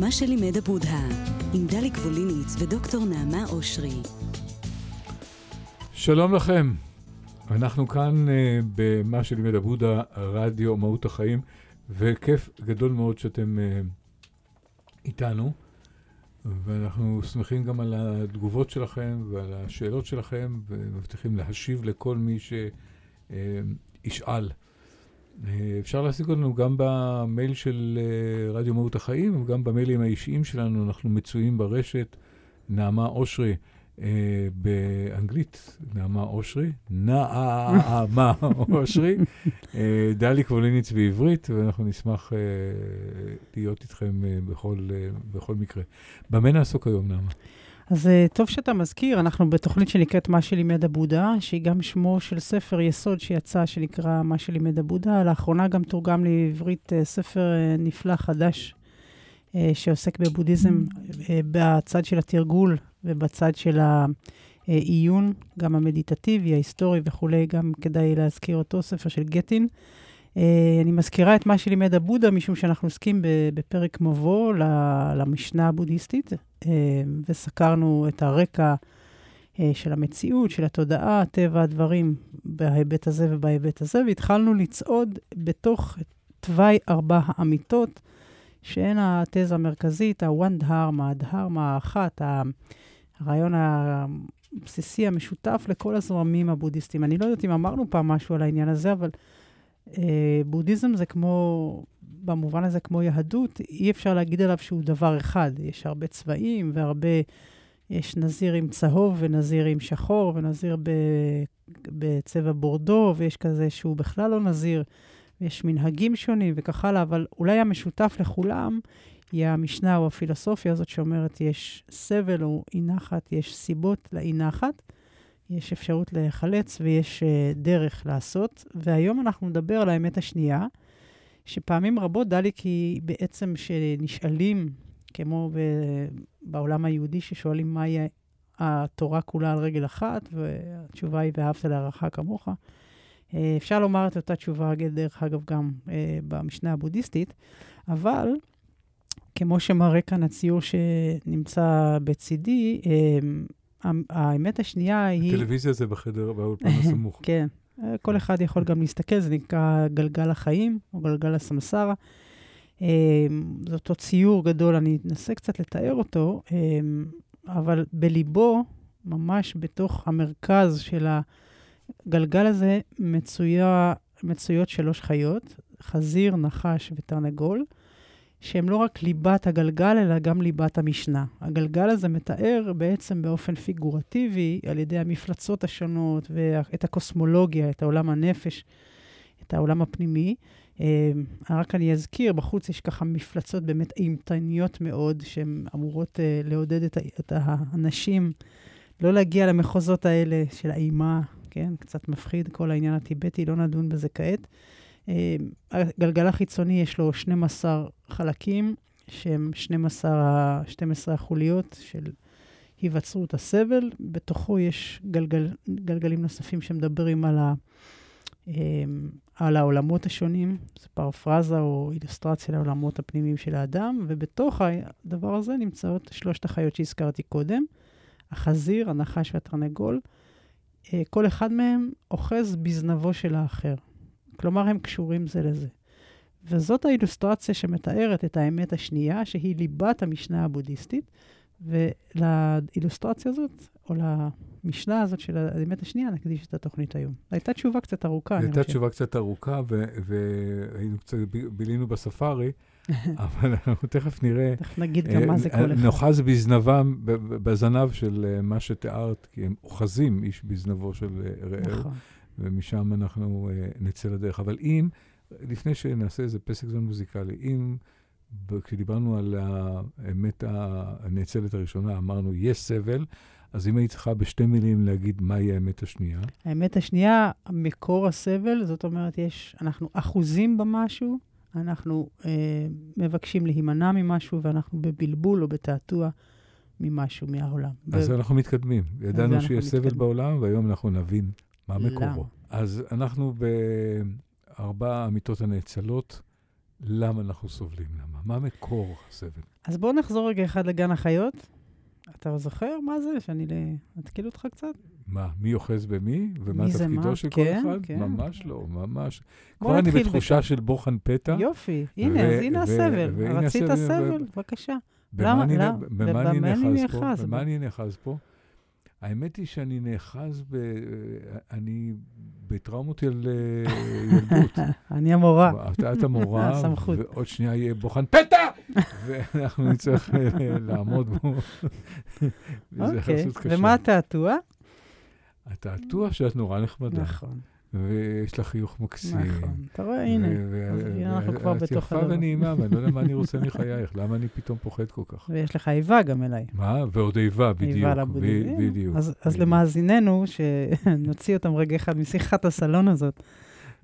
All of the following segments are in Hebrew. מה שלימד הבודהה, עם דליק וליניץ ודוקטור נעמה אושרי. שלום לכם, אנחנו כאן במה שלימד הבודהה, רדיו מהות החיים, וכיף גדול מאוד שאתם איתנו, ואנחנו שמחים גם על התגובות שלכם ועל השאלות שלכם, ומבטיחים להשיב לכל מי שישאל. אפשר להשיג אותנו גם במייל של רדיו מהות החיים וגם במיילים האישיים שלנו. אנחנו מצויים ברשת נעמה אושרי, באנגלית נעמה אושרי, נעמה אושרי, דליק וליניץ בעברית, ואנחנו נשמח להיות איתכם בכל מקרה. במה נעסוק היום, נעמה? אז טוב שאתה מזכיר, אנחנו בתוכנית שנקראת מה שלימד הבודהה, שהיא גם שמו של ספר יסוד שיצא שנקרא מה שלימד הבודהה. לאחרונה גם תורגם לעברית ספר נפלא חדש שעוסק בבודהיזם, בצד של התרגול ובצד של העיון, גם המדיטטיבי, ההיסטורי וכולי, גם כדאי להזכיר אותו, ספר של גטין. אני מזכירה את מה שלימד הבודהה, משום שאנחנו עוסקים בפרק מבוא למשנה הבודהיסטית, וסקרנו את הרקע של המציאות, של התודעה, טבע הדברים, בהיבט הזה ובהיבט הזה, והתחלנו לצעוד בתוך תוואי ארבע האמיתות, שהן התזה המרכזית, הוואן-דהרמה, הדהרמה האחת, הרעיון הבסיסי המשותף לכל הזרמים הבודהיסטיים. אני לא יודעת אם אמרנו פעם משהו על העניין הזה, אבל בודהיזם זה כמו, במובן הזה כמו יהדות, אי אפשר להגיד עליו שהוא דבר אחד. יש הרבה צבעים והרבה, יש נזיר עם צהוב ונזיר עם שחור ונזיר בצבע בורדו, ויש כזה שהוא בכלל לא נזיר, ויש מנהגים שונים וכך הלאה, אבל אולי המשותף לכולם היא המשנה או הפילוסופיה הזאת שאומרת יש סבל או אי נחת, יש סיבות לאי נחת, יש אפשרות להיחלץ ויש דרך לעשות. והיום אנחנו נדבר על האמת השנייה, שפעמים רבות דליק היא בעצם שנשאלים, כמו בעולם היהודי ששואלים מהי התורה כולה על רגל אחת, והתשובה היא ואהבת לרעך כמוך. אפשר לומר את אותה תשובה, דרך אגב, גם במשנה הבודהיסטית, אבל כמו שמראה כאן הציור שנמצא בצידי, האמת השנייה היא... הטלוויזיה זה בחדר, באולפן הסמוך. כן, כל אחד יכול גם להסתכל, זה נקרא גלגל החיים, או גלגל הסמסרה. זה אותו ציור גדול, אני אנסה קצת לתאר אותו, אבל בליבו, ממש בתוך המרכז של הגלגל הזה, מצויות שלוש חיות, חזיר, נחש ותרנגול, שהם לא רק ליבת הגלגל, אלא גם ליבת המשנה. הגלגל הזה מתאר בעצם באופן פיגורטיבי, על ידי המפלצות השונות, את הקוסמולוגיה, את העולם הנפש, את העולם הפנימי. רק אני אזכיר, בחוץ יש ככה מפלצות באמת אימתניות מאוד, שהן אמורות לעודד את האנשים, לא להגיע למחוזות האלה של האימה, כן? קצת מפחיד, כל העניין הטיבטי, לא נדון בזה כעת. הגלגל החיצוני יש לו 12 חלקים, שהם 12 החוליות של היווצרות הסבל. בתוכו יש גלגלים נוספים שמדברים על העולמות השונים, זה פרפרזה או אילוסטרציה לעולמות הפנימיים של האדם, ובתוך הדבר הזה נמצאות שלושת החיות שהזכרתי קודם, החזיר, הנחש והתרנגול. כל אחד מהם אוחז בזנבו של האחר. כלומר, הם קשורים זה לזה. וזאת האילוסטרציה שמתארת את האמת השנייה, שהיא ליבת המשנה הבודהיסטית, ולאילוסטרציה הזאת, או למשנה הזאת של האמת השנייה, נקדיש את התוכנית היום. הייתה תשובה קצת ארוכה. הייתה תשובה קצת ארוכה, והיינו קצת, בילינו בספארי, אבל אנחנו תכף נראה... תכף נגיד גם מה זה כל אחד. נוחז בזנבם, בזנב של מה שתיארת, כי הם אוחזים איש בזנבו של רעהו. נכון. ומשם אנחנו נצא לדרך. אבל אם, לפני שנעשה איזה פסק זמן מוזיקלי, אם כשדיברנו על האמת הנאצלת הראשונה, אמרנו, יש סבל, אז אם היית צריכה בשתי מילים להגיד מהי האמת השנייה? האמת השנייה, מקור הסבל, זאת אומרת, אנחנו אחוזים במשהו, אנחנו מבקשים להימנע ממשהו, ואנחנו בבלבול או בתעתוע ממשהו מהעולם. אז אנחנו מתקדמים. ידענו שיש סבל בעולם, והיום אנחנו נבין. מה מקורו? אז אנחנו בארבע האמיתות הנאצלות, למה אנחנו סובלים, למה? מה מקור הסבל? אז בואו נחזור רגע אחד לגן החיות. אתה זוכר מה זה? שאני להתקיל אותך קצת? מה? מי אוחז במי? ומה תפקידו של כל אחד? ממש לא, ממש. כבר אני בתחושה של בוחן פתע. יופי, הנה, אז הנה הסבל. רצית הסבל, בבקשה. במה אני נאחז פה? האמת היא שאני נאחז, אני בטראומות ילדות. אני המורה. את המורה, ועוד שנייה יהיה בוחן פתע! ואנחנו נצטרך לעמוד בו. אוקיי, ומה התעתוע? התעתוע שאת נורא נחמדה. נכון. ויש לך חיוך מקסים. נכון, אתה רואה, הנה. אנחנו כבר בתוך הדבר. את יפה ונעימה, ואני לא יודע מה אני רוצה מחייך, למה אני פתאום פוחד כל כך. ויש לך איבה גם אליי. מה? ועוד איבה, בדיוק. איבה לבודדים. אז למאזיננו, שנוציא אותם רגע אחד משיחת הסלון הזאת,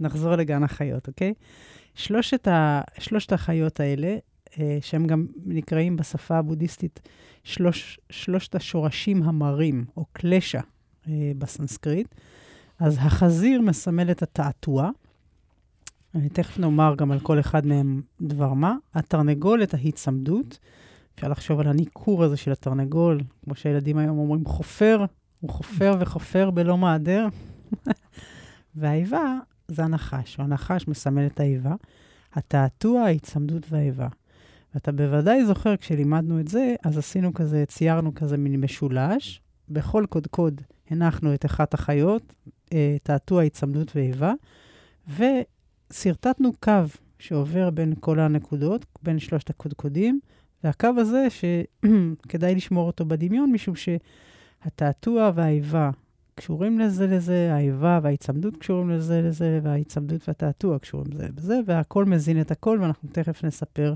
נחזור לגן החיות, אוקיי? שלושת החיות האלה, שהם גם נקראים בשפה הבודהיסטית, שלושת השורשים המרים, או קלשע בסנסקריט. אז החזיר מסמל את התעתוע. תכף נאמר גם על כל אחד מהם דבר מה. התרנגול את ההצמדות. אפשר לחשוב על הניכור הזה של התרנגול. כמו שהילדים היום אומרים, חופר. הוא חופר וחופר בלא מעדר. והאיבה זה הנחש. או הנחש מסמל את האיבה. התעתוע, ההצמדות והאיבה. ואתה בוודאי זוכר, כשלימדנו את זה, אז עשינו כזה, ציירנו כזה מין משולש. בכל קודקוד הנחנו את אחת החיות, תעתוע, הצמדות ואיבה, וסרטטנו קו שעובר בין כל הנקודות, בין שלושת הקודקודים, והקו הזה שכדאי לשמור אותו בדמיון, משום שהתעתוע והאיבה קשורים לזה לזה, האיבה וההצמדות קשורים לזה לזה, וההצמדות והתעתוע קשורים לזה לזה, והכל מזין את הכל, ואנחנו תכף נספר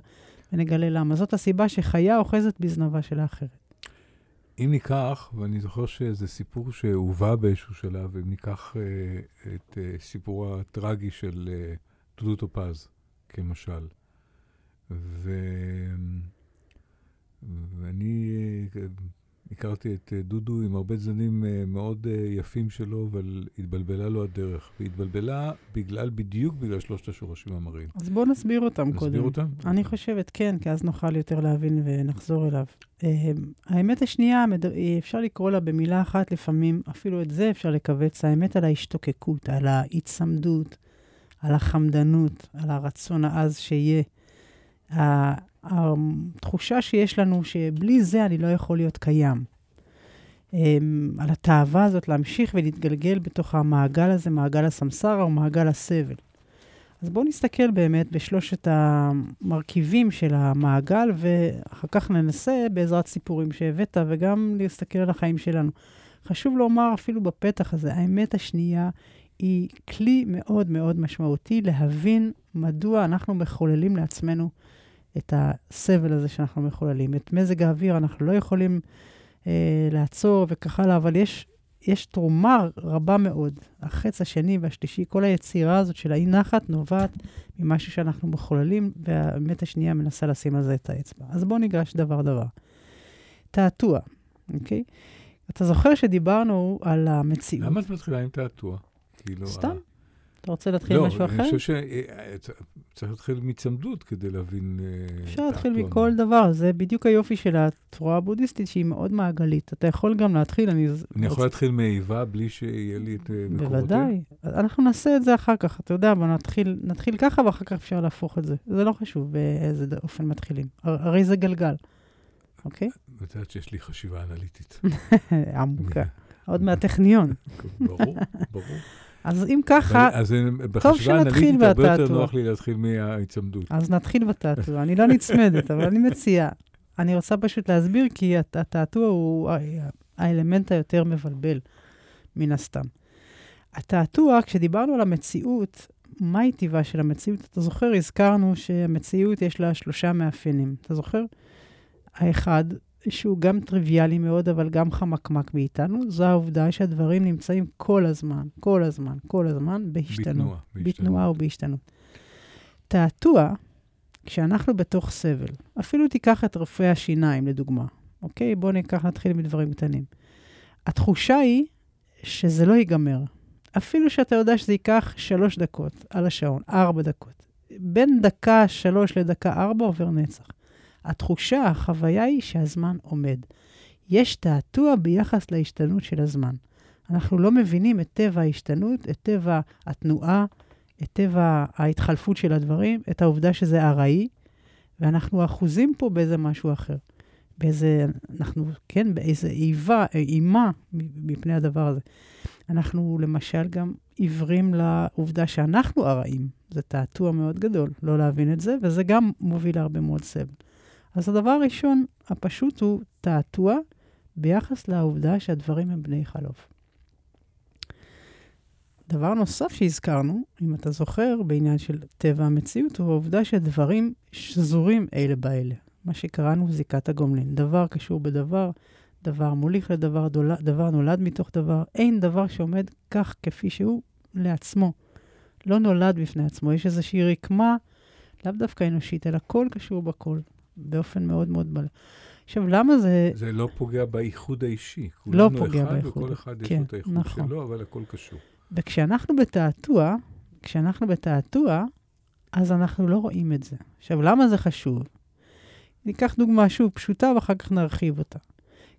ונגלה למה. זאת הסיבה שחיה אוחזת בזנבה של האחרת. אם ניקח, ואני זוכר שזה סיפור שהובא באיזשהו שלב, אם ניקח את סיפור הטרגי של דודו טופז, כמשל. ואני הכרתי את דודו עם הרבה צדדים מאוד יפים שלו, אבל התבלבלה לו הדרך. והתבלבלה בדיוק בגלל שלושת השורשים המרים. אז בואו נסביר אותם קודם. נסביר אותם? אני חושבת, כן, כי אז נוכל יותר להבין ונחזור אליו. האמת השנייה, אפשר לקרוא לה במילה אחת לפעמים, אפילו את זה אפשר לקבץ, האמת על ההשתוקקות, על ההצמדות, על החמדנות, על הרצון העז שיהיה. התחושה שיש לנו שבלי זה אני לא יכול להיות קיים. על התאווה הזאת להמשיך ולהתגלגל בתוך המעגל הזה, מעגל הסמסרה או מעגל הסבל. אז בואו נסתכל באמת בשלושת המרכיבים של המעגל, ואחר כך ננסה בעזרת סיפורים שהבאת, וגם להסתכל על החיים שלנו. חשוב לומר אפילו בפתח הזה, האמת השנייה היא כלי מאוד מאוד משמעותי להבין מדוע אנחנו מחוללים לעצמנו את הסבל הזה שאנחנו מחוללים. את מזג האוויר אנחנו לא יכולים לעצור וכך הלאה, אבל יש תרומה רבה מאוד. החץ השני והשלישי, כל היצירה הזאת של האי נחת נובעת ממשהו שאנחנו מחוללים, והאמת השנייה מנסה לשים על זה את האצבע. אז בואו ניגש דבר דבר. תעתוע, אוקיי? אתה זוכר שדיברנו על המציאות. למה את מתחילה עם תעתוע? סתם? אתה רוצה להתחיל משהו אחר? לא, אני חושב שצריך להתחיל מצמדות כדי להבין... אפשר להתחיל מכל דבר, זה בדיוק היופי של התורה הבודהיסטית, שהיא מאוד מעגלית. אתה יכול גם להתחיל, אני יכול להתחיל מאיבה בלי שיהיה לי את מקורותיה? בוודאי. אנחנו נעשה את זה אחר כך, אתה יודע, אבל נתחיל ככה, ואחר כך אפשר להפוך את זה. זה לא חשוב באיזה אופן מתחילים. הרי זה גלגל, אוקיי? אתה יודעת שיש לי חשיבה אנליטית. עמוקה. עוד מהטכניון. ברור, ברור. אז אם ככה, טוב שנתחיל בתעתוע. הרבה יותר נוח לי להתחיל מההצמדות. אז נתחיל בתעתוע. אני לא נצמדת, אבל אני מציעה. אני רוצה פשוט להסביר, כי התעתוע הוא האלמנט היותר מבלבל מן הסתם. התעתוע, כשדיברנו על המציאות, מה היא טבעה של המציאות? אתה זוכר, הזכרנו שהמציאות יש לה 3 מאפיינים. אתה זוכר? האחד, שהוא גם טריוויאלי מאוד, אבל גם חמקמק מאיתנו, זו העובדה שהדברים נמצאים כל הזמן, בתנועה ובהשתנות. תעתוע, כשאנחנו בתוך סבל, אפילו תיקח את רופאי השיניים, לדוגמה. אוקיי? בואו נתחיל מדברים קטנים. התחושה היא שזה לא ייגמר. אפילו שאתה יודע שזה ייקח 3 דקות על השעון, 4 דקות. בין דקה 3 לדקה 4 עובר נצח. התחושה, החוויה היא שהזמן עומד. יש תעתוע ביחס להשתנות של הזמן. אנחנו לא מבינים את טבע ההשתנות, את טבע התנועה, את טבע ההתחלפות של הדברים, את העובדה שזה ארעי, ואנחנו אחוזים פה באיזה משהו אחר. באיזה, אנחנו, כן, באיזה אימה מפני הדבר הזה. אנחנו למשל גם עיוורים לעובדה שאנחנו ארעים. זה תעתוע מאוד גדול, לא להבין את זה, וזה גם מוביל הרבה מאוד סבל. אז הדבר הראשון, הפשוט הוא תעתוע, ביחס לעובדה שהדברים הם בני חלוף. דבר נוסף שהזכרנו, אם אתה זוכר, בעניין של טבע המציאות, הוא העובדה שהדברים שזורים אלה באלה. מה שקראנו זיקת הגומלין. דבר קשור בדבר, דבר מוליך לדבר, דבר נולד מתוך דבר. אין דבר שעומד כך כפי שהוא לעצמו. לא נולד בפני עצמו. יש איזושהי רקמה, לאו דווקא אנושית, אלא כל קשור בכל, באופן מאוד מאוד בעל. עכשיו, למה זה... זה לא פוגע בייחוד האישי. לא פוגע אחד, בייחוד. וכל אחד יש את הייחוד נכון. שלו, אבל הכל קשור. וכשאנחנו בתעתוע, אז אנחנו לא רואים את זה. עכשיו, למה זה חשוב? ניקח דוגמה שוב פשוטה, ואחר כך נרחיב אותה.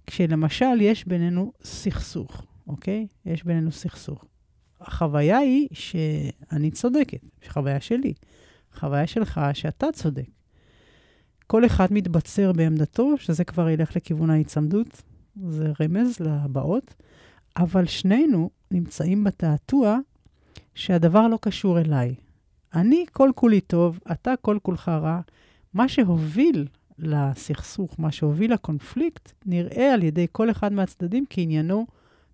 כשלמשל יש בינינו סכסוך, אוקיי? יש בינינו סכסוך. החוויה היא שאני צודקת, חוויה שלי. חוויה שלך שאתה צודק. כל אחד מתבצר בעמדתו, שזה כבר ילך לכיוון ההצמדות, זה רמז לבאות, אבל שנינו נמצאים בתעתוע שהדבר לא קשור אליי. אני כל כולי טוב, אתה כל כולך רע. מה שהוביל לסכסוך, מה שהוביל לקונפליקט, נראה על ידי כל אחד מהצדדים כעניינו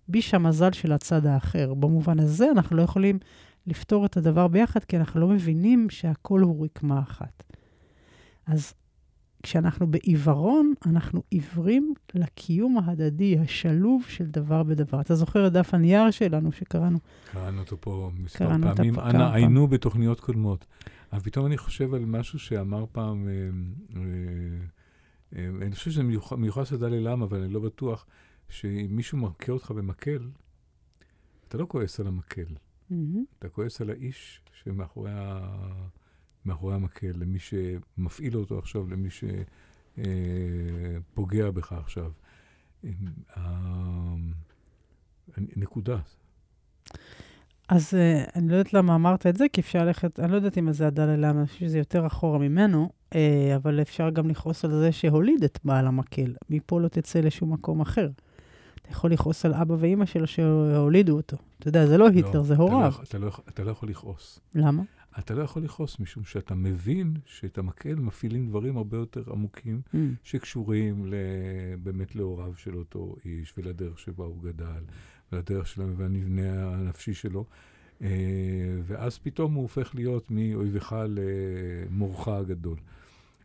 ביש המזל של הצד האחר. במובן הזה אנחנו לא יכולים לפתור את הדבר ביחד, כי אנחנו לא מבינים שהכל הוא רקמה אחת. אז כשאנחנו בעיוורון, אנחנו עיוורים לקיום ההדדי, השלוב של דבר בדבר. אתה זוכר את דף הנייר שלנו שקראנו? קראנו אותו פה מספר פעמים. אנא עיינו בתוכניות קודמות. אבל פתאום אני חושב על משהו שאמר פעם, אני חושב שזה מיוחס לדע לי למה, אבל אני לא בטוח, שאם מישהו מכה אותך במקל, אתה לא כועס על המקל. אתה כועס על האיש שמאחורי מאחורי המקל, למי שמפעיל אותו עכשיו, למי שפוגע בך עכשיו. נקודה. אז אני לא יודעת למה אמרת את זה, כי אפשר ללכת, אני לא יודעת אם זה עדה ללמה, אני חושב שזה יותר אחורה ממנו, אבל אפשר גם לכעוס על זה שהוליד את בעל המקל. מפה לא תצא לשום מקום אחר. אתה יכול לכעוס על אבא ואמא שלו שהולידו אותו. אתה יודע, זה לא היטלר, זה הוריו. אתה לא יכול לכעוס. למה? אתה לא יכול לכעוס, משום שאתה מבין שאת המקל מפעילים דברים הרבה יותר עמוקים, שקשורים באמת להוריו של אותו איש, ולדרך שבה הוא גדל, ולדרך שלו, והנבנה הנפשי שלו. ואז פתאום הוא הופך להיות מאויבך למורך הגדול.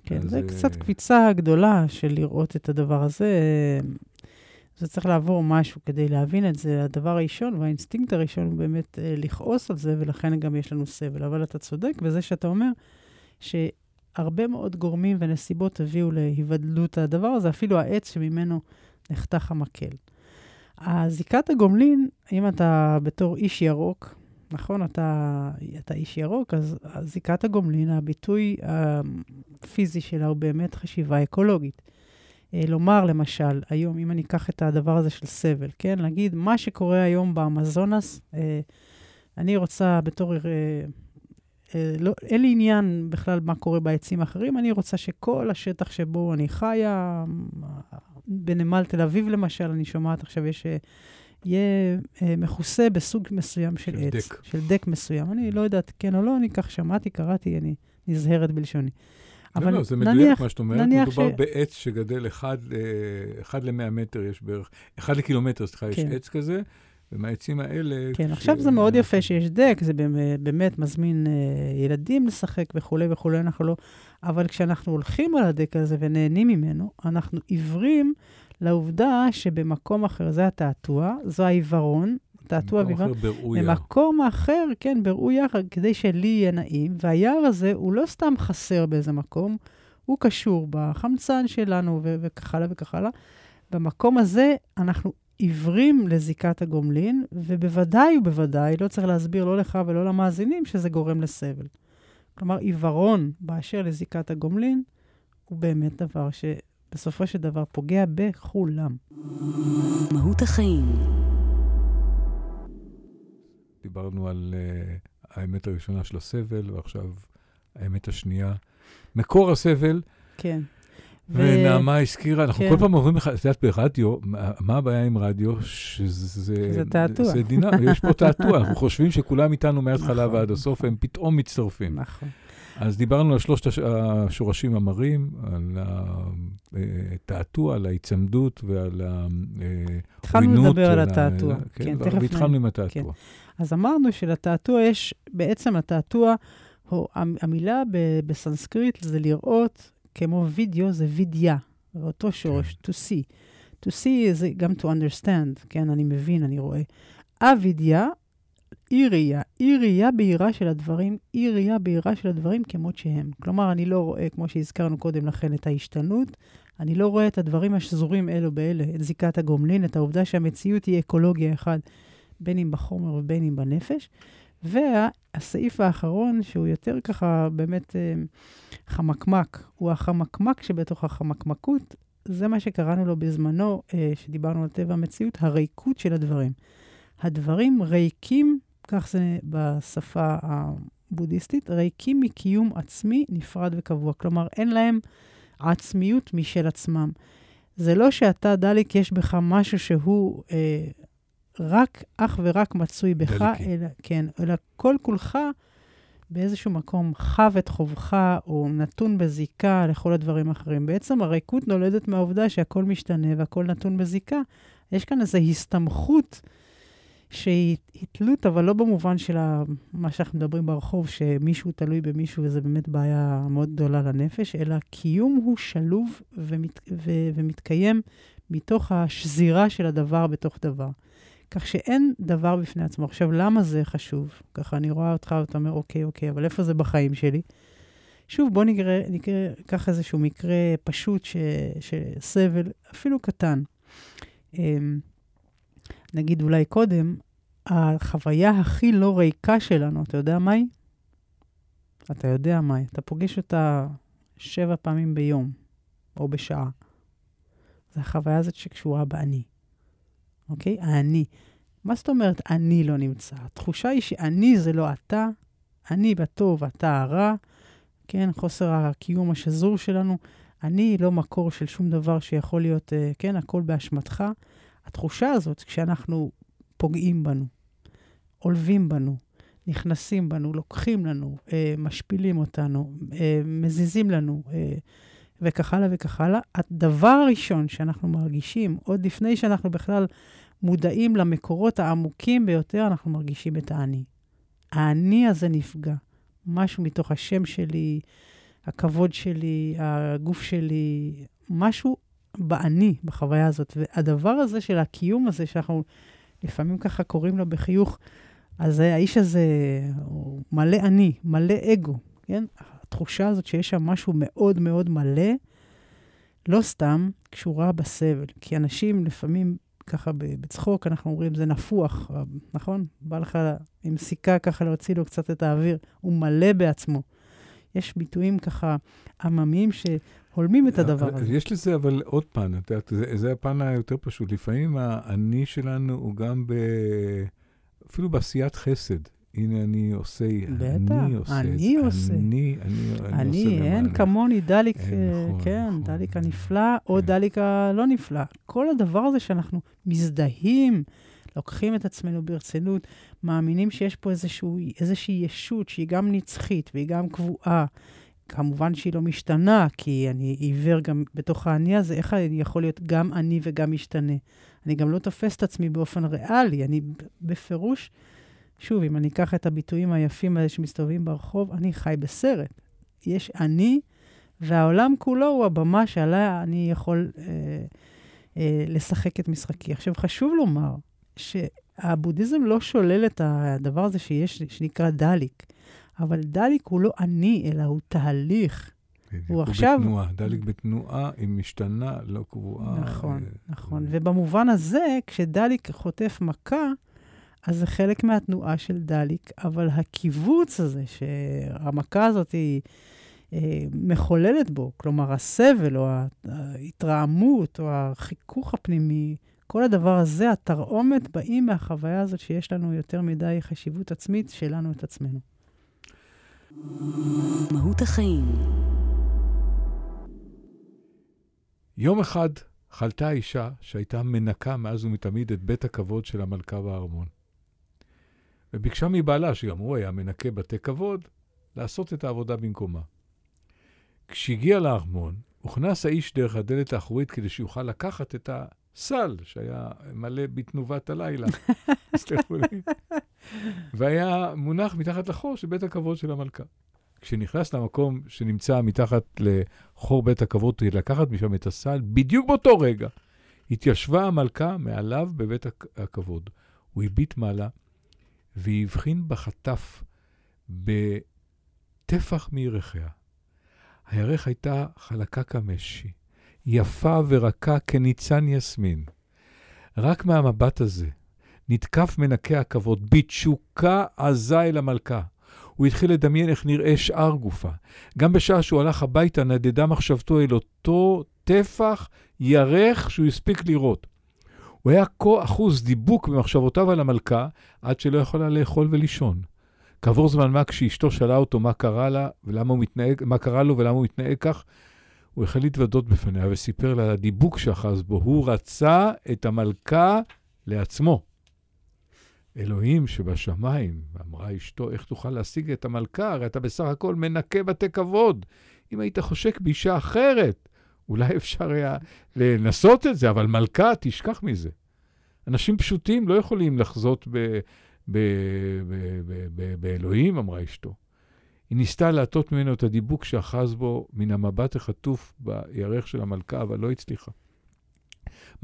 כן, זה קצת קפיצה גדולה של לראות את הדבר הזה. זה צריך לעבור משהו כדי להבין את זה. הדבר הראשון והאינסטינקט הראשון הוא באמת לכעוס על זה, ולכן גם יש לנו סבל. אבל אתה צודק בזה שאתה אומר שהרבה מאוד גורמים ונסיבות הביאו להיוודלות הדבר הזה, אפילו העץ שממנו נחתך המקל. הזיקת הגומלין, אם אתה בתור איש ירוק, נכון, אתה איש ירוק, אז זיקת הגומלין, הביטוי הפיזי שלה הוא באמת חשיבה אקולוגית. לומר, למשל, היום, אם אני אקח את הדבר הזה של סבל, כן? להגיד, מה שקורה היום באמזונס, אני רוצה בתור... לא, אין לי עניין בכלל מה קורה בעצים אחרים, אני רוצה שכל השטח שבו אני חיה, בנמל תל אביב למשל, אני שומעת עכשיו, יהיה מחוסה בסוג מסוים של עץ. דק. של דק מסוים. אני לא יודעת, כן או לא, אני כך שמעתי, קראתי, אני נזהרת בלשוני. לא, לא, זה מדויק מה שאת אומרת. מדובר בעץ שגדל אחד ל-100 מטר יש בערך, אחד לקילומטר, סליחה, יש עץ כזה, ומהעצים האלה... כן, עכשיו זה מאוד יפה שיש דק, זה באמת מזמין ילדים לשחק וכו' וכו', אנחנו לא... אבל כשאנחנו הולכים על הדק הזה ונהנים ממנו, אנחנו עיוורים לעובדה שבמקום אחר, זה התעתוע, זה העיוורון, תעתוע ביוון, במקום אחר, כן, בראו יחד, כדי שלי יהיה נעים, והיער הזה הוא לא סתם חסר באיזה מקום, הוא קשור בחמצן שלנו וכך הלאה וכך הלאה. במקום הזה אנחנו עיוורים לזיקת הגומלין, ובוודאי ובוודאי, לא צריך להסביר לא לך ולא למאזינים, שזה גורם לסבל. כלומר, עיוורון באשר לזיקת הגומלין, הוא באמת דבר שבסופו של דבר פוגע בכולם. מהות החיים. דיברנו על האמת הראשונה של הסבל, ועכשיו האמת השנייה, מקור הסבל. כן. ונעמה הזכירה, אנחנו כל פעם אומרים לך, את יודעת ברדיו, מה הבעיה עם רדיו? שזה תעתוע. זה דינמי, יש פה תעתוע. אנחנו חושבים שכולם איתנו מההתחלה ועד הסוף, הם פתאום מצטרפים. נכון. אז דיברנו על שלושת השורשים המרים, על התעתוע, על ההיצמדות ועל העוינות. התחלנו לדבר על התעתוע. כן, תכף. והתחלנו עם התעתוע. אז אמרנו שלתעתוע יש, בעצם התעתוע, המילה בסנסקריט זה לראות, כמו וידאו זה וידיה, ואותו שורש, to see. to see זה גם to understand, כן, אני מבין, אני רואה. הוידיה, היא ראייה. היא ראייה בהירה של הדברים, היא ראייה בהירה של הדברים כמות שהם. כלומר, אני לא רואה, כמו שהזכרנו קודם לכן, את ההשתנות, אני לא רואה את הדברים השזורים אלו באלה, את זיקת הגומלין, את העובדה שהמציאות היא אקולוגיה אחד, בין אם בחומר ובין אם בנפש. והסעיף האחרון, שהוא יותר ככה באמת חמקמק, הוא החמקמק שבתוך החמקמקות, זה מה שקראנו לו בזמנו, שדיברנו על טבע המציאות, הריקות של הדברים. הדברים ריקים, כך זה בשפה הבודהיסטית, ריקים מקיום עצמי נפרד וקבוע. כלומר, אין להם עצמיות משל עצמם. זה לא שאתה, דליק, יש בך משהו שהוא... רק, אך ורק מצוי בך, אלא, כן, אלא כל כולך באיזשהו מקום חב את חובך, או נתון בזיקה לכל הדברים האחרים. בעצם הריקות נולדת מהעובדה שהכל משתנה והכל נתון בזיקה. יש כאן איזו הסתמכות שהיא תלות, אבל לא במובן של מה שאנחנו מדברים ברחוב, שמישהו תלוי במישהו, וזה באמת בעיה מאוד גדולה לנפש, אלא קיום הוא שלוב ומתקיים מתוך השזירה של הדבר בתוך דבר. כך שאין דבר בפני עצמו. עכשיו, למה זה חשוב? ככה אני רואה אותך ואתה אומר, אוקיי, אבל איפה זה בחיים שלי? שוב, בוא נקרא ככה איזשהו מקרה פשוט שסבל, אפילו קטן. נגיד אולי קודם, החוויה הכי לא ריקה שלנו, אתה יודע מה היא? אתה פוגש אותה 7 פעמים ביום, או בשעה. זו החוויה הזאת שקשורה באני. אוקיי? אני. מה זאת אומרת אני לא נמצא? התחושה היא שאני זה לא אתה, אני בטוב, אתה הרע, כן? חוסר הקיום השזור שלנו, אני לא מקור של שום דבר שיכול להיות, כן? הכל באשמתך. התחושה הזאת, כשאנחנו פוגעים בנו, עולבים בנו, נכנסים בנו, לוקחים לנו, משפילים אותנו, מזיזים לנו, וכך הלאה וכך הלאה. הדבר הראשון שאנחנו מרגישים, עוד לפני שאנחנו בכלל מודעים למקורות העמוקים ביותר, אנחנו מרגישים את האני. האני הזה נפגע. משהו מתוך השם שלי, הכבוד שלי, הגוף שלי, משהו באני, בחוויה הזאת. והדבר הזה של הקיום הזה, שאנחנו לפעמים ככה קוראים לו בחיוך, אז האיש הזה הוא מלא אני, מלא אגו, כן? התחושה הזאת שיש שם משהו מאוד מאוד מלא, לא סתם קשורה בסבל. כי אנשים לפעמים ככה בצחוק, אנחנו אומרים, זה נפוח, נכון? בא לך עם סיכה ככה להוציא לו קצת את האוויר, הוא מלא בעצמו. יש ביטויים ככה עממיים שהולמים את הדבר הזה. יש לזה אבל עוד פן, זה הפן היותר פשוט. לפעמים האני שלנו הוא גם אפילו בעשיית חסד. הנה אני עושה, אני עושה. אין כמוני דליק, כן, דליק הנפלא, או דליק הלא נפלא. כל הדבר הזה שאנחנו מזדהים, לוקחים את עצמנו ברצינות, מאמינים שיש פה איזושהי ישות שהיא גם נצחית והיא גם קבועה. כמובן שהיא לא משתנה, כי אני עיוור גם בתוך העני הזה, איך אני יכול להיות גם אני וגם משתנה? אני גם לא תופס את עצמי באופן ריאלי, אני בפירוש... שוב, אם אני אקח את הביטויים היפים האלה שמסתובבים ברחוב, אני חי בסרט. יש אני, והעולם כולו הוא הבמה שעליה אני יכול לשחק את משחקי. עכשיו, חשוב לומר שהבודהיזם לא שולל את הדבר הזה שיש, שנקרא דליק. אבל דליק הוא לא אני, אלא הוא תהליך. הוא עכשיו... בתנועה, דליק בתנועה, היא משתנה, לא קבועה. נכון, נכון. ובמובן הזה, כשדליק חוטף מכה, אז זה חלק מהתנועה של דליק, אבל הקיבוץ הזה, שהמכה הזאת היא מחוללת בו, כלומר הסבל או ההתרעמות או החיכוך הפנימי, כל הדבר הזה, התרעומת, באים מהחוויה הזאת שיש לנו יותר מדי חשיבות עצמית שלנו את עצמנו. מהות החיים. יום אחד חלתה אישה שהייתה מנקה מאז ומתמיד את בית הכבוד של המלכה בארמון. וביקשה מבעלה, שגם הוא היה מנקה בתי כבוד, לעשות את העבודה במקומה. כשהגיע לארמון, הוכנס האיש דרך הדלת האחורית כדי שיוכל לקחת את הסל, שהיה מלא בתנובת הלילה. סלחו לי. והיה מונח מתחת לחור של בית הכבוד של המלכה. כשנכנס למקום שנמצא מתחת לחור בית הכבוד, היא לקחת משם את הסל, בדיוק באותו רגע. התיישבה המלכה מעליו בבית הכבוד. הוא הביט מעלה, והבחין בחטף בטפח מירחיה. הירח הייתה חלקה כמשי, יפה ורקה כניצן יסמין. רק מהמבט הזה נתקף מנקה הכבוד בתשוקה עזה אל המלכה. הוא התחיל לדמיין איך נראה שאר גופה. גם בשעה שהוא הלך הביתה, נדדה מחשבתו אל אותו טפח ירח שהוא הספיק לראות. הוא היה כה אחוז דיבוק במחשבותיו על המלכה, עד שלא יכולה לאכול ולישון. כעבור זמן מה, כשאשתו שאלה אותו מה קרה לה ולמה הוא מתנהג, מה קרה לו ולמה הוא מתנהג כך, הוא החל להתוודות בפניה וסיפר לה הדיבוק שאחז בו. הוא רצה את המלכה לעצמו. אלוהים שבשמיים, אמרה אשתו, איך תוכל להשיג את המלכה? הרי אתה בסך הכל מנקה בתי כבוד. אם היית חושק באישה אחרת, אולי אפשר היה לנסות את זה, אבל מלכה, תשכח מזה. אנשים פשוטים לא יכולים לחזות באלוהים, אמרה אשתו. היא ניסתה להטות ממנו את הדיבוק שאחז בו מן המבט החטוף בירך של המלכה, אבל לא הצליחה.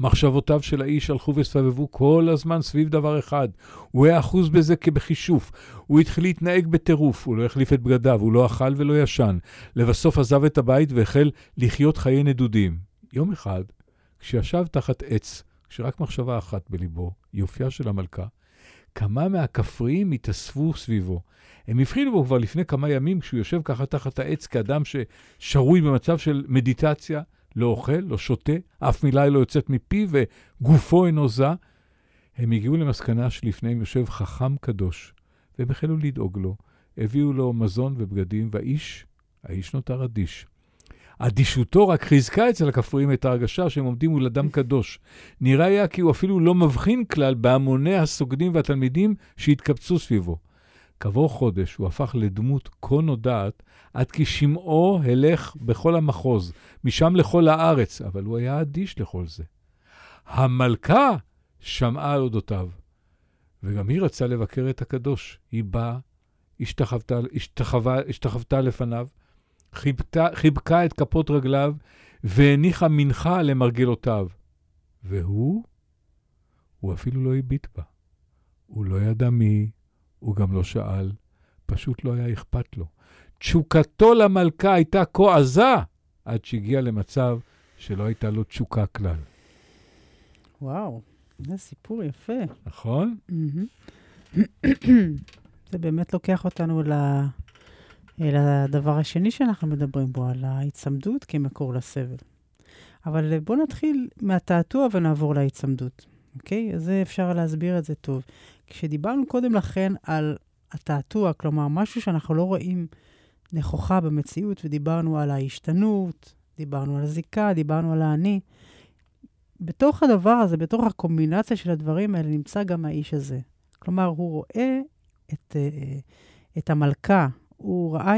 מחשבותיו של האיש הלכו וסבבו כל הזמן סביב דבר אחד. הוא היה אחוז בזה כבחישוף. הוא התחיל להתנהג בטירוף, הוא לא החליף את בגדיו, הוא לא אכל ולא ישן. לבסוף עזב את הבית והחל לחיות חיי נדודים. יום אחד, כשישב תחת עץ, כשרק מחשבה אחת בליבו, יופייה של המלכה, כמה מהכפריים התאספו סביבו. הם הבחינו בו כבר לפני כמה ימים, כשהוא יושב ככה תחת העץ, כאדם ששרוי במצב של מדיטציה, לא אוכל, לא שותה, אף מילה לא יוצאת מפי וגופו אינו זה. הם הגיעו למסקנה שלפניהם יושב חכם קדוש, והם החלו לדאוג לו, הביאו לו מזון ובגדים, והאיש, האיש נותר אדיש. אדישותו רק חזקה אצל הכפריים את ההרגשה שהם עומדים מול אדם קדוש. נראה היה כי הוא אפילו לא מבחין כלל בהמוני הסוגדים והתלמידים שהתקבצו סביבו. כעבור חודש הוא הפך לדמות כה נודעת, עד כי שמעו הלך בכל המחוז, משם לכל הארץ, אבל הוא היה אדיש לכל זה. המלכה שמעה על אודותיו, וגם היא רצה לבקר את הקדוש. היא באה, השתחוותה לפניו, חיבקה את כפות רגליו, והניחה מנחה למרגלותיו. והוא אפילו לא הביט בה. הוא לא ידע מי, הוא גם לא שאל, פשוט לא היה אכפת לו. תשוקתו למלכה הייתה כה עזה, עד שהגיע למצב שלא הייתה לו תשוקה כלל. וואו, זה סיפור יפה. נכון? זה באמת לוקח אותנו לדבר השני שאנחנו מדברים בו, על ההיצמדות כמקור לסבל. אבל בואו נתחיל מהתעתוע ונעבור להיצמדות. אוקיי? אז זה אפשר להסביר את זה טוב. כשדיברנו קודם לכן על התעתוע, כלומר משהו שאנחנו לא רואים נכוחה במציאות, ודיברנו על ההשתנות, דיברנו על הזיקה, דיברנו על האני. בתוך הדבר הזה, בתוך הקומבינציה של הדברים האלה, נמצא גם האיש הזה. כלומר, הוא רואה את המלכה, הוא ראה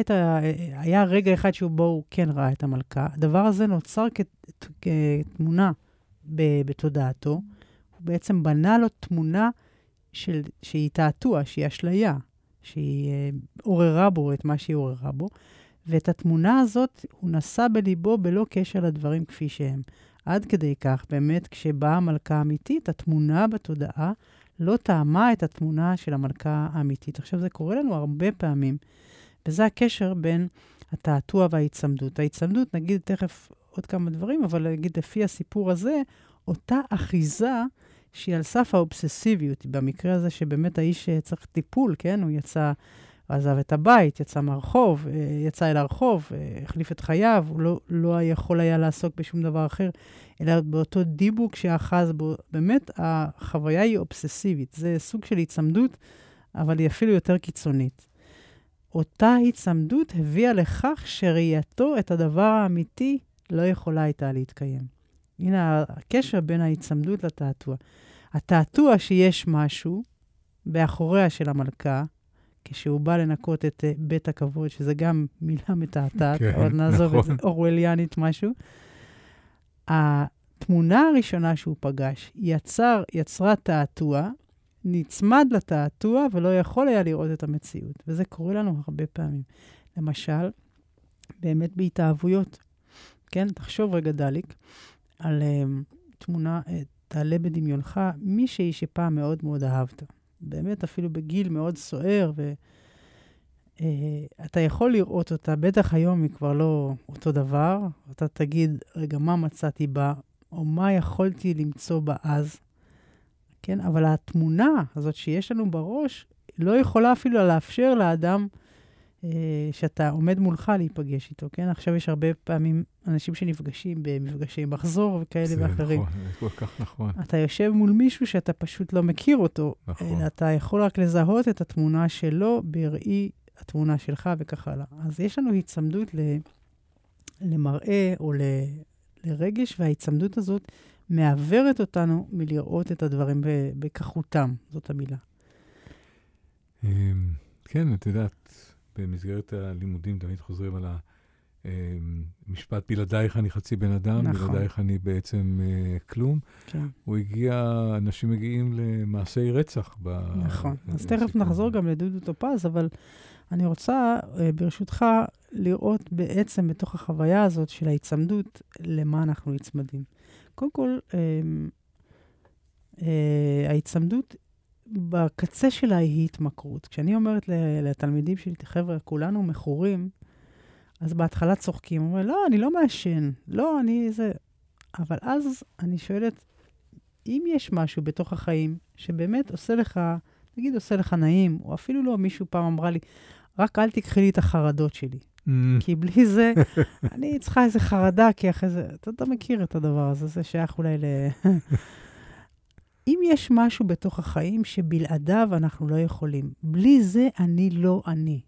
היה רגע אחד שבו הוא כן ראה את המלכה. הדבר הזה נוצר כתמונה בתודעתו. הוא בעצם בנה לו תמונה שהיא תעתוע, שהיא אשליה, שהיא עוררה בו את מה שהיא עוררה בו, ואת התמונה הזאת הוא נשא בליבו בלא קשר לדברים כפי שהם. עד כדי כך, באמת, כשבאה המלכה האמיתית, התמונה בתודעה לא טעמה את התמונה של המלכה האמיתית. עכשיו, זה קורה לנו הרבה פעמים, וזה הקשר בין התעתוע וההיצמדות. ההיצמדות, נגיד תכף עוד כמה דברים, אבל נגיד לפי הסיפור הזה, אותה אחיזה שהיא על סף האובססיביות, במקרה הזה שבאמת האיש צריך טיפול, כן? הוא יצא, עזב את הבית, יצא מהרחוב, יצא אל הרחוב, החליף את חייו, הוא לא יכול היה לעסוק בשום דבר אחר, אלא באותו דיבוק שאחז בו, באמת החוויה היא אובססיבית, זה סוג של הצמדות, אבל היא אפילו יותר קיצונית. אותה הצמדות הביאה לכך שראייתו את הדבר האמיתי לא יכולה הייתה להתקיים. הנה הקשר בין ההצמדות לתעתוע. התעתוע שיש משהו באחוריה של המלכה, כשהוא בא לנקות את בית הכבוד, שזה גם מילה מתעתעת, כן, אבל נעזוב נכון. את זה אורווליאנית משהו. התמונה הראשונה שהוא פגש, יצרה תעתוע, נצמד לתעתוע ולא יכול היה לראות את המציאות. וזה קורה לנו הרבה פעמים. למשל, באמת בהתאהבויות. כן, תחשוב רגע דליק, על תמונה, תעלה בדמיונך, מישהי שפעם מאוד מאוד אהבת. באמת אפילו בגיל מאוד סוער, ואתה יכול לראות אותה, בטח היום היא כבר לא אותו דבר, אתה תגיד, רגע, מה מצאתי בה, או מה יכולתי למצוא בה אז. כן, אבל התמונה הזאת שיש לנו בראש, לא יכולה אפילו לאפשר לאדם, שאתה עומד מולך להיפגש איתו, כן? עכשיו יש הרבה פעמים אנשים שנפגשים במפגשי מחזור וכאלה ואחרים. זה נכון, כל כך נכון. אתה יושב מול מישהו שאתה פשוט לא מכיר אותו. נכון. אתה יכול רק לזהות את התמונה שלו בראי התמונה שלך וכך הלאה. אז יש לנו הצמדות למראה או לרגש, וההצמדות הזאת מעברת אותנו מלראות את הדברים בכחותם. זאת המילה. כן, את יודעת, במסגרת הלימודים תמיד חוזרים על המשפט, בלעדייך אני חצי בן אדם, נכון. בלעדייך אני בעצם כלום. כן. אנשים מגיעים למעשי רצח. נכון, אז תכף נחזור גם לדודו טופז, אבל אני רוצה ברשותך לראות בעצם בתוך החוויה הזאת של ההצמדות, למה אנחנו נצמדים. קודם כל, ההצמדות בקצה שלה היא התמכרות. כשאני אומרת לתלמידים שלי, חבר'ה, כולנו מכורים, אז בהתחלה צוחקים, אומר, לא, אני לא מאשן, לא, אני זה... אבל אז אני שואלת, אם יש משהו בתוך החיים, שבאמת עושה לך, נגיד עושה לך נעים, או אפילו לא, מישהו פעם אמרה לי, רק אל תקחי לי את החרדות שלי. כי בלי זה, אני צריכה איזה חרדה, כי אחרי זה, אתה מכיר את הדבר הזה, זה שייך אולי ל... אם יש משהו בתוך החיים שבלעדיו אנחנו לא יכולים, בלי זה אני לא אני.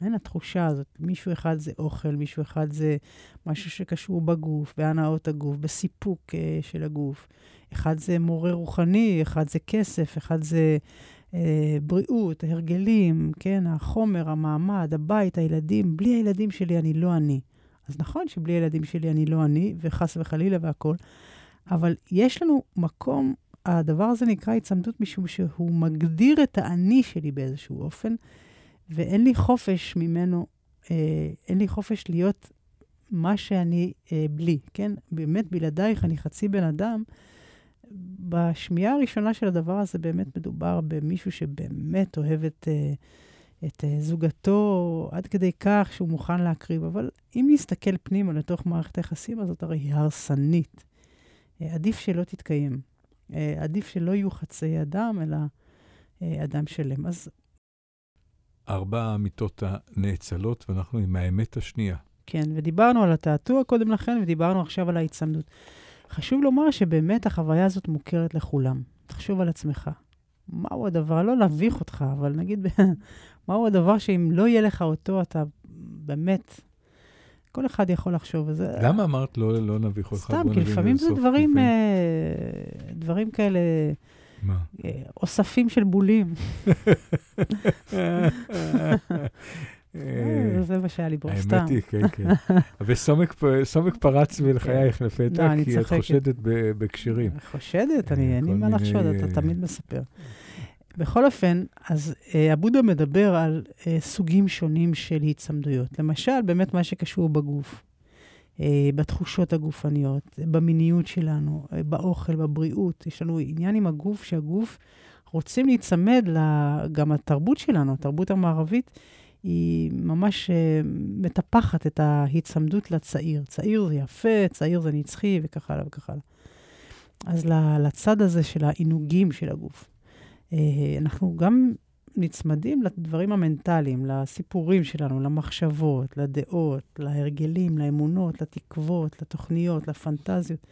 אין התחושה הזאת, מישהו אחד זה אוכל, מישהו אחד זה משהו שקשור בגוף, בהנאות הגוף, בסיפוק של הגוף. אחד זה מורה רוחני, אחד זה כסף, אחד זה בריאות, הרגלים, כן, החומר, המעמד, הבית, הילדים. בלי הילדים שלי אני לא אני. אז נכון שבלי הילדים שלי אני לא אני, וחס וחלילה והכל, אבל יש לנו מקום, הדבר הזה נקרא הצמדות משום שהוא מגדיר את האני שלי באיזשהו אופן, ואין לי חופש ממנו, אין לי חופש להיות מה שאני בלי, כן? באמת בלעדייך אני חצי בן אדם. בשמיעה הראשונה של הדבר הזה באמת מדובר במישהו שבאמת אוהב את זוגתו, עד כדי כך שהוא מוכן להקריב, אבל אם נסתכל פנימה לתוך מערכת היחסים, אז זאת הרי היא הרסנית. עדיף שלא תתקיים. עדיף שלא יהיו חצי אדם, אלא אדם שלם. אז... ארבע האמיתות הנאצלות, ואנחנו עם האמת השנייה. כן, ודיברנו על התעתוע קודם לכן, ודיברנו עכשיו על ההצמדות. חשוב לומר שבאמת החוויה הזאת מוכרת לכולם. תחשוב על עצמך. מהו הדבר? לא להביך אותך, אבל נגיד, מהו הדבר שאם לא יהיה לך אותו, אתה באמת... כל אחד יכול לחשוב על זה. למה אמרת לא נביך אותך? סתם, כי לפעמים זה דברים כאלה, אוספים של בולים. זה מה שהיה לי בו, סתם. האמת היא, כן, כן. וסומק פרץ ולחייך לפתע, כי את חושדת בקשרים. חושדת, אני מה לחשוד, אתה תמיד מספר. בכל אופן, אז הבודה מדבר על סוגים שונים של הצמדויות. למשל, באמת מה שקשור בגוף, בתחושות הגופניות, במיניות שלנו, באוכל, בבריאות. יש לנו עניין עם הגוף, שהגוף רוצים להצמד גם התרבות שלנו, התרבות המערבית, היא ממש מטפחת את ההצמדות לצעיר. צעיר זה יפה, צעיר זה נצחי וכך הלאה וכך הלאה. אז לצד הזה של העינוגים של הגוף, אנחנו גם נצמדים לדברים המנטליים, לסיפורים שלנו, למחשבות, לדעות, להרגלים, לאמונות, לתקוות, לתוכניות, לפנטזיות,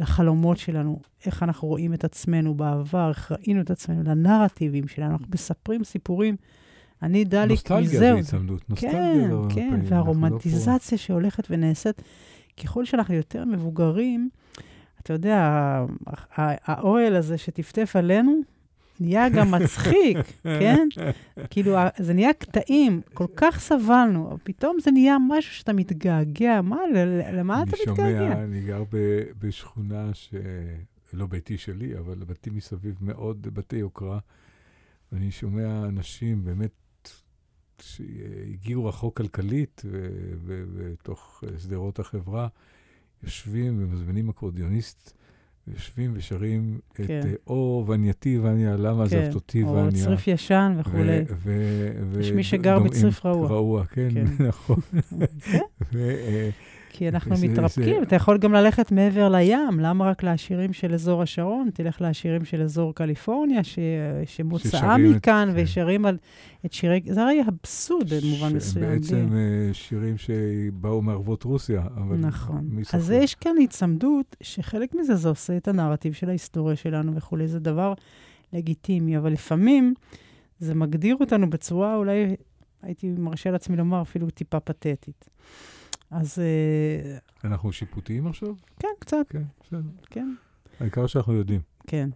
לחלומות שלנו, איך אנחנו רואים את עצמנו בעבר, איך ראינו את עצמנו, לנרטיבים שלנו, אנחנו מספרים סיפורים, אני דליק מזהו. נוסטלגיה. כן, והרומנטיזציה שהולכת ונעשית, ככל שאנחנו יותר מבוגרים, אתה יודע, האוהל הזה שטפטף עלינו, נהיה גם מצחיק, כן? כאילו, זה נהיה קטעים, כל כך סבלנו, פתאום זה נהיה משהו שאתה מתגעגע, מה? למה אתה מתגעגע? אני שומע, אני גר בשכונה שלא ביתי שלי, אבל בתים מסביב מאוד, בתי יוקרה, ואני שומע אנשים באמת שהגיעו רחוק כלכלית, בתוך סדרות החברה, יושבים ומזמינים אקורדיוניסט, יושבים ושרים את "או ונעתי וניה, למה עזבת אותי וניה". או צריף ישן וכולי. יש מי שגר בצריף רעוע. רעוע, כן, נכון. כי אנחנו מתרפקים, אתה יכול גם ללכת מעבר לים, למה רק לעשירים של אזור השרון? תלך לעשירים של אזור קליפורניה, שמוצאה מכאן, ושרים את שירי... זה הרי אבסורד במובן מסוים. בעצם שירים שבאו מערבות רוסיה. נכון. אז יש כאן הצמדות, שחלק מזה זה עושה את הנרטיב של ההיסטוריה שלנו וכו', זה דבר לגיטימי, אבל לפעמים זה מגדיר אותנו בצורה, אולי הייתי מרשה לעצמי לומר, אפילו טיפה פתטית. אז... אנחנו שיפוטיים עכשיו? כן, קצת. כן, בסדר. כן. העיקר שאנחנו יודעים. כן.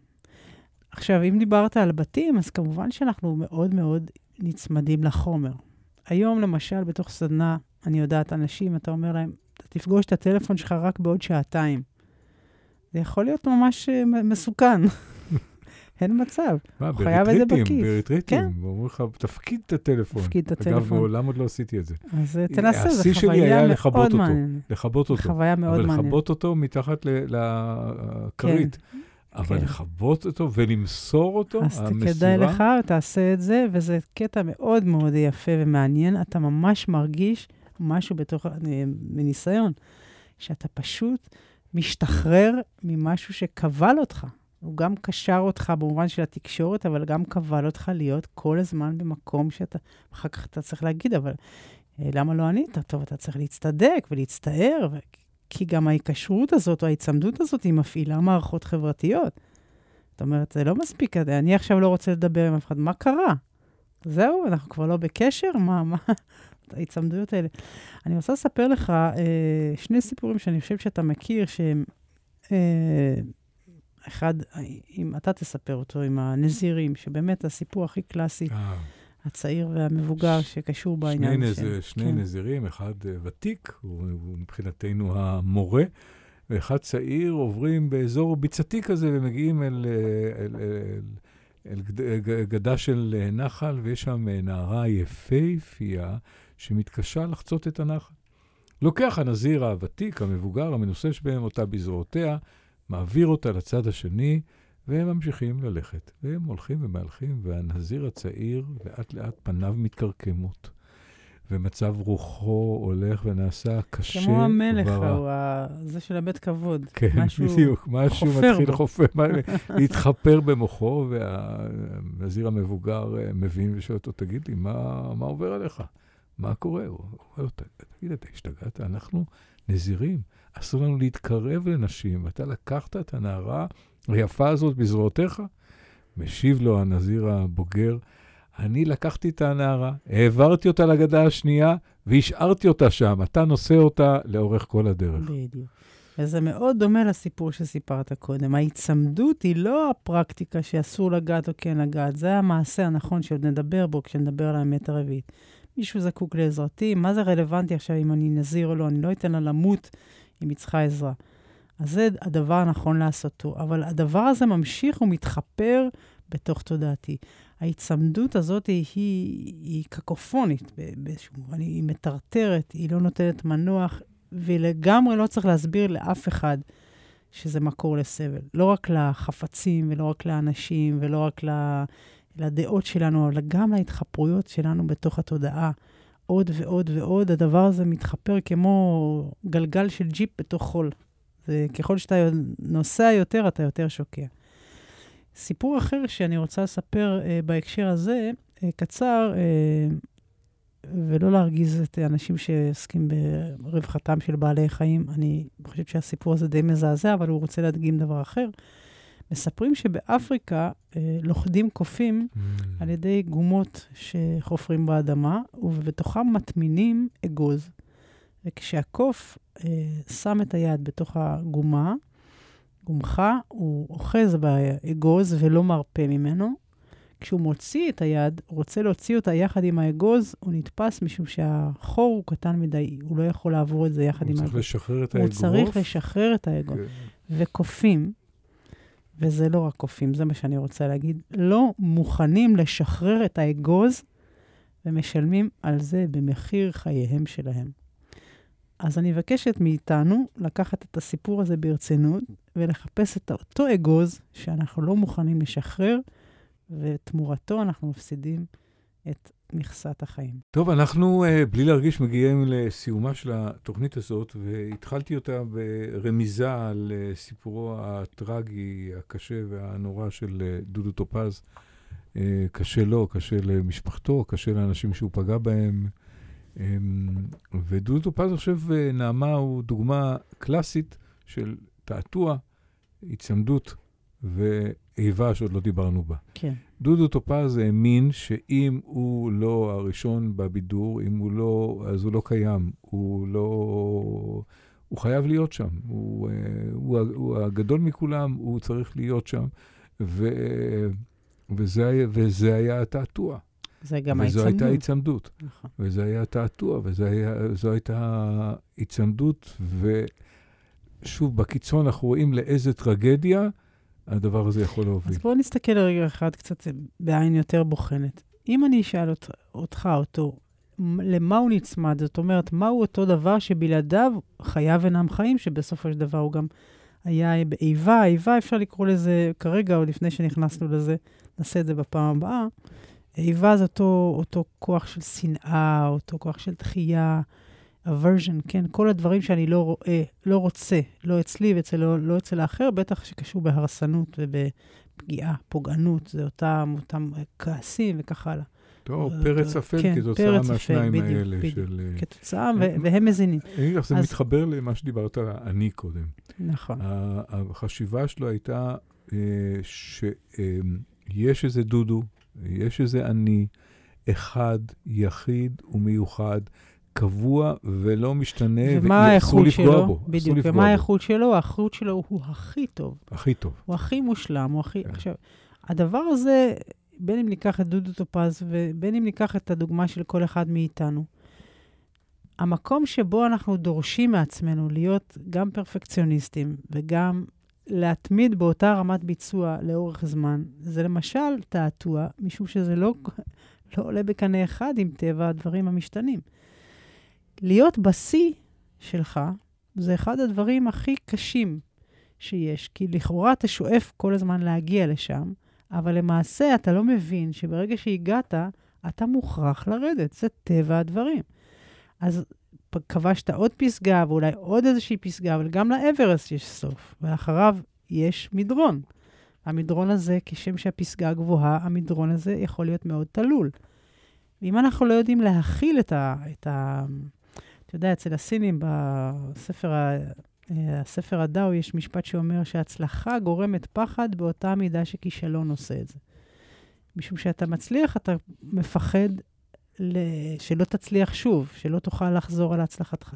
עכשיו, אם דיברת על בתים, אז כמובן שאנחנו מאוד מאוד נצמדים לחומר. היום, למשל, בתוך סדנה, אני יודעת, אנשים, אתה אומר להם, אתה תפגוש את הטלפון שלך רק בעוד שעתיים. זה יכול להיות ממש מסוכן. אין מצב. הוא חייב את זה בכיף. בריטריטים, ואומרים לך, תפקיד את הטלפון. תפקיד את הטלפון. אגב, מעולם עוד לא עשיתי את זה. אז תנסה, זו חוויה מאוד מעניינת. השיא שלי היה לכבות אותו. לכבות אותו. חוויה מאוד מעניינת. אבל לכבות אותו מתחת לכרית. אבל לכבות אותו ולמסור אותו, המסירה. אז כדאי לך, תעשה את זה, וזה קטע מאוד מאוד יפה ומעניין. אתה ממש מרגיש משהו בתוך, מניסיון, שאתה פשוט משתחרר ממשהו שקבל אותך. הוא גם קשר אותך במובן של התקשורת, אבל גם קבל אותך להיות כל הזמן במקום שאתה, אחר כך אתה צריך להגיד, אבל למה לא ענית? טוב, אתה צריך להצטדק ולהצטער, כי גם ההיקשרות הזאת או ההצמדות הזאת היא מפעילה מערכות חברתיות. זאת אומרת, זה לא מספיק, אני עכשיו לא רוצה לדבר עם אף אחד, מה קרה? זהו, אנחנו כבר לא בקשר? מה? ההצמדויות האלה. אני רוצה לספר לך שני סיפורים שאני חושב שאתה מכיר, שהם... אחד, אם אתה תספר אותו עם הנזירים, שבאמת הסיפור הכי קלאסי, הצעיר והמבוגר שקשור בעניין. שני נזירים, אחד ותיק, הוא מבחינתנו המורה, ואחד צעיר עוברים באזור ביצתי כזה, ומגיעים אל גדה של נחל, ויש שם נערה יפהפייה, שמתקשה לחצות את הנחל. לוקח הנזיר הוותיק, המבוגר, המנוסש בהם אותה בזרועותיה, מעביר אותה לצד השני, והם ממשיכים ללכת. והם הולכים ומהלכים, והנזיר הצעיר לאט לאט פניו מתקרקמות. ומצב רוחו הולך ונעשה קשה. כמו המלך, זה של הבית כבוד. כן, בדיוק. משהו מתחיל חופר, להתחפר במוחו, והנזיר המבוגר מבין ושואל אותו, תגיד לי, מה עובר עליך? מה קורה? הוא אומר, תגיד, אתה השתגעת? אנחנו נזירים. אסור לנו להתקרב לנשים, ואתה לקחת את הנערה היפה הזאת בזרועותיך? משיב לו הנזיר הבוגר, אני לקחתי את הנערה, העברתי אותה לגדה השנייה, והשארתי אותה שם, אתה נושא אותה לאורך כל הדרך. בדיוק. וזה מאוד דומה לסיפור שסיפרת קודם. ההצמדות היא לא הפרקטיקה שאסור לגעת או כן לגעת, זה המעשה הנכון שעוד נדבר בו כשנדבר על האמת הרביעית. מישהו זקוק לעזרתי, מה זה רלוונטי עכשיו אם אני נזיר או לא, אני לא אתן לה למות אם היא צריכה עזרה. אז זה הדבר הנכון לעשותו, אבל הדבר הזה ממשיך ומתחפר בתוך תודעתי. ההצמדות הזאת היא קקופונית באיזשהו, היא מטרטרת, היא לא נותנת מנוח, ולגמרי לא צריך להסביר לאף אחד שזה מקור לסבל. לא רק לחפצים ולא רק לאנשים ולא רק לדעות שלנו, אלא גם להתחפרויות שלנו בתוך התודעה. עוד ועוד ועוד, הדבר הזה מתחפר כמו גלגל של ג'יפ בתוך חול. וככל שאתה נוסע יותר, אתה יותר שוקע. סיפור אחר שאני רוצה לספר בהקשר הזה, קצר, ולא להרגיז את אנשים שעסקים ברווחתם של בעלי חיים. אני חושבת שהסיפור הזה די מזעזע, אבל הוא רוצה להדגים דבר אחר. מספרים שבאפריקה לוכדים קופים על ידי גומות שחופרים באדמה, ובתוכם מטמינים אגוז. וכשהקוף שם את היד בתוך הגומה, גומחה, הוא אוחז באגוז ולא מרפה ממנו. כשהוא מוציא את היד, רוצה להוציא אותה יחד עם האגוז, הוא נתפס משום שהחור הוא קטן מדי, הוא לא יכול לעבור את זה יחד עם האגוז. הוא צריך לשחרר את האגוז. הוא צריך לשחרר את האגוז. וקופים, וזה לא רק קופים, זה מה שאני רוצה להגיד, לא מוכנים לשחרר את האגוז, ומשלמים על זה במחיר חייהם שלהם. אז אני מבקשת מאיתנו לקחת את הסיפור הזה ברצינות, ולחפש את אותו אגוז שאנחנו לא מוכנים לשחרר, ותמורתו אנחנו מפסידים את מכסת החיים. טוב, אנחנו בלי להרגיש מגיעים לסיומה של התוכנית הזאת, והתחלתי אותה ברמיזה על סיפורו הטרגי, הקשה והנורא של דודו טופז. קשה לו, קשה למשפחתו, קשה לאנשים שהוא פגע בהם. ודודו טופז עכשיו נעמה הוא דוגמה קלאסית של תעתוע, הצמדות ואיבה שעוד לא דיברנו בה. כן. דודו טופז האמין שאם הוא לא הראשון בבידור, אם הוא לא, אז הוא לא קיים, הוא חייב להיות שם, הוא הגדול מכולם, הוא צריך להיות שם, וזה היה התעתוע. וזו הייתה הצמדות. נכון. וזה היה תעתוע, וזו הייתה הצמדות, ושוב, בקיצון אנחנו רואים לאיזה טרגדיה הדבר הזה יכול להוביל. אז בואו נסתכל לרגע אחד קצת בעין יותר בוחנת. אם אני אשאל אותך אותו, למה הוא נצמד? זאת אומרת, מהו אותו דבר שבלעדיו חייו אינם חיים, שבסופו של דבר הוא גם היה באיבה, איבה אפשר לקרוא לזה כרגע, או לפני שנכנסנו לזה, נעשה את זה בפעם הבאה. איבה זה אותו כוח של שנאה, אותו כוח של דחייה, aversion, כן? כל הדברים שאני לא רואה, לא רוצה, לא אצלי ולא אצל האחר, בטח שקשור בהרסנות ובפגיעה, פוגענות, זה אותם כעסים וכך הלאה. טוב, פרץ אפל כתוצאה מהשניים האלה. כתוצאה, והם מזינים. זה מתחבר למה שדיברת על אני קודם. נכון. החשיבה שלו הייתה שיש איזה דודו, יש איזה אני, אחד, יחיד ומיוחד, קבוע ולא משתנה, ואסור לפגוע בו. בדיוק, ומה האיכות שלו? האיכות שלו הוא הכי טוב. הכי טוב. הוא הכי מושלם, הוא הכי... עכשיו, הדבר הזה, בין אם ניקח את דודו טופז, ובין אם ניקח את הדוגמה של כל אחד מאיתנו, המקום שבו אנחנו דורשים מעצמנו להיות גם פרפקציוניסטים, וגם... להתמיד באותה רמת ביצוע לאורך זמן, זה למשל תעתוע, משום שזה לא עולה בקנה אחד עם טבע הדברים המשתנים. להיות בשיא שלך, זה אחד הדברים הכי קשים שיש, כי לכאורה אתה שואף כל הזמן להגיע לשם, אבל למעשה אתה לא מבין שברגע שהגעת, אתה מוכרח לרדת, זה טבע הדברים. אז... כבשת עוד פסגה, ואולי עוד איזושהי פסגה, אבל גם לאברסט יש סוף, ואחריו יש מדרון. המדרון הזה, כשם שהפסגה גבוהה, המדרון הזה יכול להיות מאוד תלול. ואם אנחנו לא יודעים להכיל אתה יודע, אצל הסינים, בספר הדאו, יש משפט שאומר שההצלחה גורמת פחד באותה מידה שכישלון עושה את זה. משום שאתה מצליח, אתה מפחד שלא תצליח שוב, שלא תוכל לחזור על הצלחתך.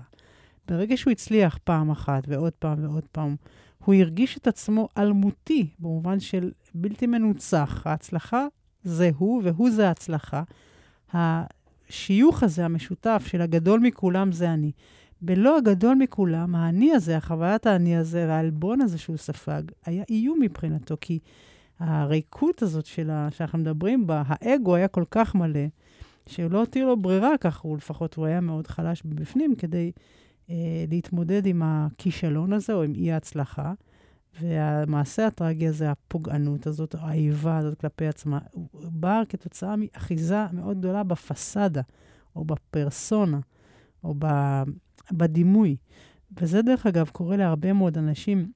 ברגע שהוא הצליח פעם אחת ועוד פעם ועוד פעם, הוא הרגיש את עצמו אלמותי, במובן של בלתי מנוצח. ההצלחה זה הוא, והוא זה ההצלחה. השיוך הזה, המשותף של הגדול מכולם זה אני. בלא הגדול מכולם, האני הזה, החוויית האני הזה, והאלבון הזה שהוא ספג, היה איום מבחינתו, כי הריקות הזאת שאנחנו מדברים בה, האגו היה כל כך מלא, שלא הותיר לו ברירה כך, ולפחות הוא היה מאוד חלש בפנים, כדי להתמודד עם הכישלון הזה, או עם אי ההצלחה, והמעשה הטרגי הזה, הפוגענות הזאת, האיבה הזאת כלפי עצמה, הוא בא כתוצאה מאחיזה מאוד גדולה בפסדה, או בפרסונה, או בדימוי. וזה דרך אגב קורה להרבה מאוד אנשים,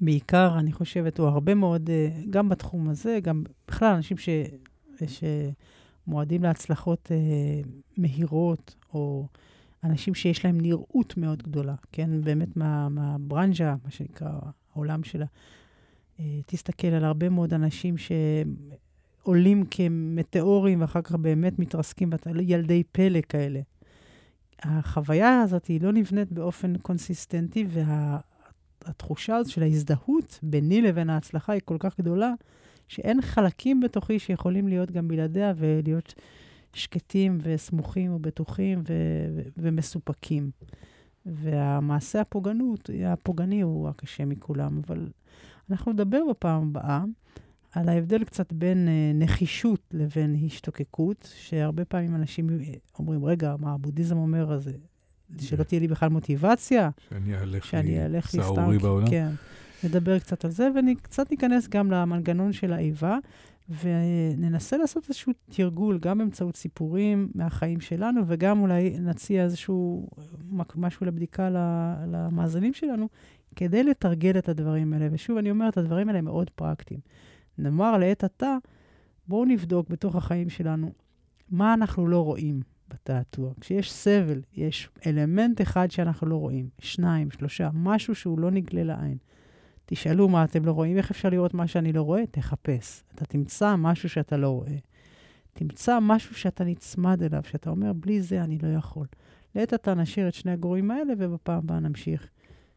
בעיקר אני חושבת, או הרבה מאוד, גם בתחום הזה, גם בכלל אנשים שמועדים להצלחות מהירות, או אנשים שיש להם נראות מאוד גדולה, כן? באמת מהברנז'ה, מה שנקרא, העולם שלה. תסתכל על הרבה מאוד אנשים שעולים כמטאורים, ואחר כך באמת מתרסקים, ילדי פלא כאלה. החוויה הזאת היא לא נבנית באופן קונסיסטנטי, והתחושה הזאת של ההזדהות ביני לבין ההצלחה היא כל כך גדולה, שאין חלקים בתוכי שיכולים להיות גם בלעדיה, ולהיות שקטים וסמוכים ובטוחים ומסופקים. והמעשה הפוגעני הוא הקשה מכולם, אבל אנחנו נדבר בפעם הבאה על ההבדל קצת בין נחישות לבין השתוקקות, שהרבה פעמים אנשים אומרים, רגע, מה הבודהיזם אומר הזה? שלא תהיה לי בכלל מוטיבציה? שאני אהלך לסתאורי בעולם? כן. נדבר קצת על זה, וקצת ניכנס גם למנגנון של האיבה, וננסה לעשות איזשהו תרגול, גם באמצעות סיפורים מהחיים שלנו, וגם אולי נציע איזשהו משהו לבדיקה למאזנים שלנו, כדי לתרגל את הדברים האלה. ושוב, אני אומרת, הדברים האלה מאוד פרקטיים. נאמר לעת עתה, בואו נבדוק בתוך החיים שלנו מה אנחנו לא רואים בתעתוע. כשיש סבל, יש אלמנט אחד שאנחנו לא רואים, 2, 3, משהו שהוא לא נגלה לעין. תשאלו מה אתם לא רואים, איך אפשר לראות מה שאני לא רואה? תחפש. אתה תמצא משהו שאתה לא רואה. תמצא משהו שאתה נצמד אליו, שאתה אומר, בלי זה אני לא יכול. לעת עתה נשאיר את שני הגורים האלה, ובפעם הבאה נמשיך.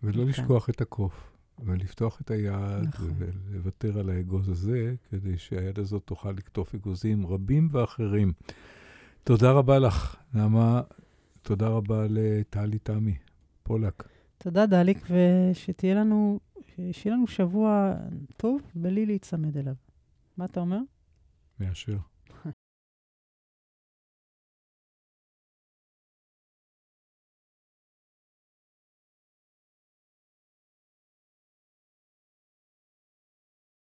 ולא לשכוח את הקוף. ולפתוח את היד, נכון. ולוותר על האגוז הזה, כדי שהיד הזאת תוכל לקטוף אגוזים רבים ואחרים. תודה רבה לך, נעמה. תודה רבה לטלי תמי, פולק. תודה, דליק, ושתהיה לנו, שיהיה לנו שבוע טוב, בלי להצמד אליו. מה אתה אומר? מאשר.